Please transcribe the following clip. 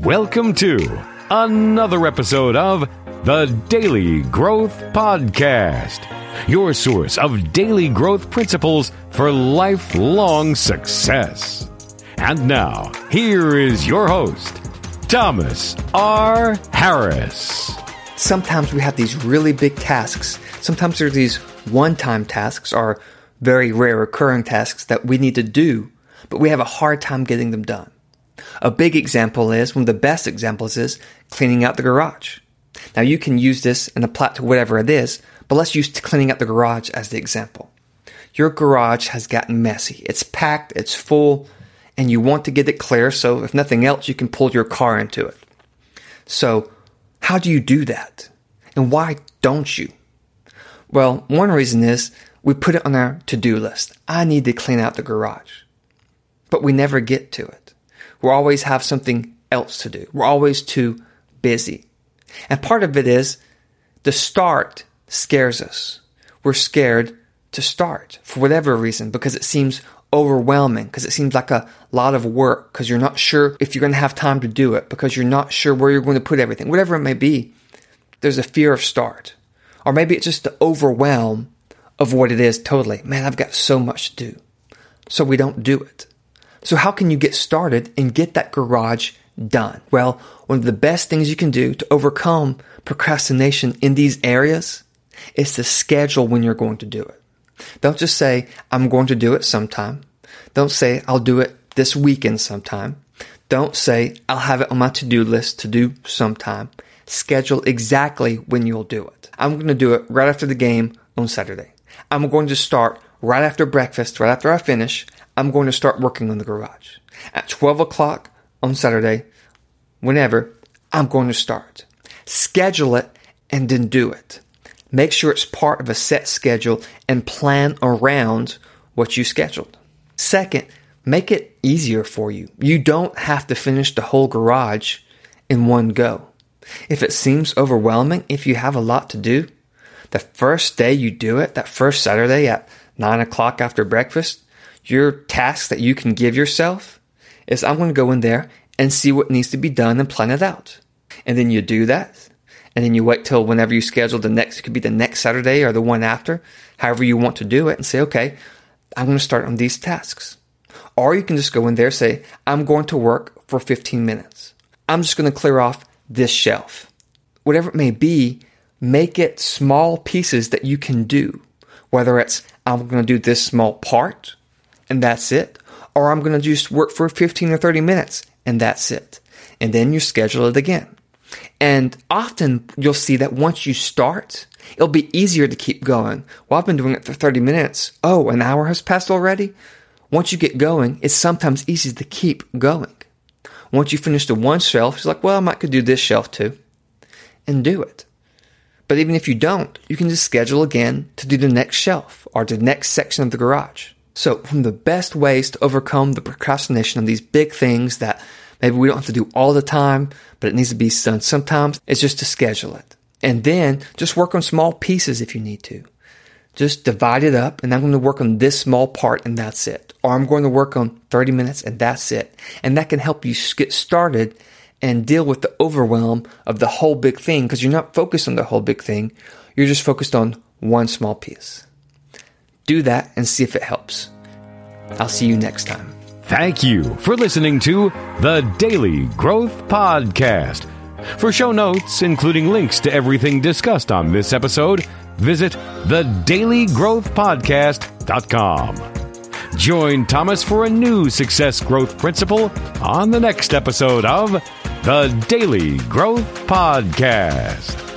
Welcome to another episode of The Daily Growth Podcast, your source of daily growth principles for lifelong success. And now, here is your host, Thomas R. Harris. Sometimes we have these really big tasks. Sometimes there are these one-time tasks or very rare recurring tasks that we need to do, but we have a hard time getting them done. A big example is, one of the best examples is cleaning out the garage. Now you can use this and apply it to whatever it is, but let's use cleaning out the garage as the example. Your garage has gotten messy. It's packed, it's full, and you want to get it clear so if nothing else, you can pull your car into it. So how do you do that? And why don't you? Well, one reason is we put it on our to-do list. I need to clean out the garage. But we never get to it. We always have something else to do. We're always too busy. And part of it is the start scares us. We're scared to start for whatever reason because it seems overwhelming, because it seems like a lot of work, because you're not sure if you're going to have time to do it, because you're not sure where you're going to put everything. Whatever it may be, there's a fear of start. Or maybe it's just the overwhelm of what it is totally. Man, I've got so much to do. So we don't do it. So how can you get started and get that garage done? Well, one of the best things you can do to overcome procrastination in these areas is to schedule when you're going to do it. Don't just say, I'm going to do it sometime. Don't say, I'll do it this weekend sometime. Don't say, I'll have it on my to-do list to do sometime. Schedule exactly when you'll do it. I'm going to do it right after the game on Saturday. I'm going to start right after breakfast, right after I finish. I'm going to start working on the garage. At 12 o'clock on Saturday, whenever, I'm going to start. Schedule it and then do it. Make sure it's part of a set schedule and plan around what you scheduled. Second, make it easier for you. You don't have to finish the whole garage in one go. If it seems overwhelming, if you have a lot to do, the first day you do it, that first Saturday at 9 o'clock after breakfast, your task that you can give yourself is I'm going to go in there and see what needs to be done and plan it out. And then you do that. And then you wait till whenever you schedule the next, it could be the next Saturday or the one after, however you want to do it, and say, okay, I'm going to start on these tasks. Or you can just go in there and say, I'm going to work for 15 minutes. I'm just going to clear off this shelf. Whatever it may be, make it small pieces that you can do. Whether it's, I'm going to do this small part, and that's it. Or I'm going to just work for 15 or 30 minutes, and that's it. And then you schedule it again. And often you'll see that once you start, it'll be easier to keep going. Well, I've been doing it for 30 minutes. Oh, an hour has passed already? Once you get going, it's sometimes easy to keep going. Once you finish the one shelf, it's like, well, I might could do this shelf too. And do it. But even if you don't, you can just schedule again to do the next shelf or the next section of the garage. So one of the best ways to overcome the procrastination on these big things that maybe we don't have to do all the time, but it needs to be done sometimes, it's just to schedule it. And then just work on small pieces if you need to. Just divide it up, and I'm going to work on this small part, and that's it. Or I'm going to work on 30 minutes, and that's it. And that can help you get started and deal with the overwhelm of the whole big thing, because you're not focused on the whole big thing. You're just focused on one small piece. Do that and see if it helps. I'll see you next time. Thank you for listening to The Daily Growth Podcast. For show notes, including links to everything discussed on this episode, visit thedailygrowthpodcast.com. Join Thomas for a new success growth principle on the next episode of The Daily Growth Podcast.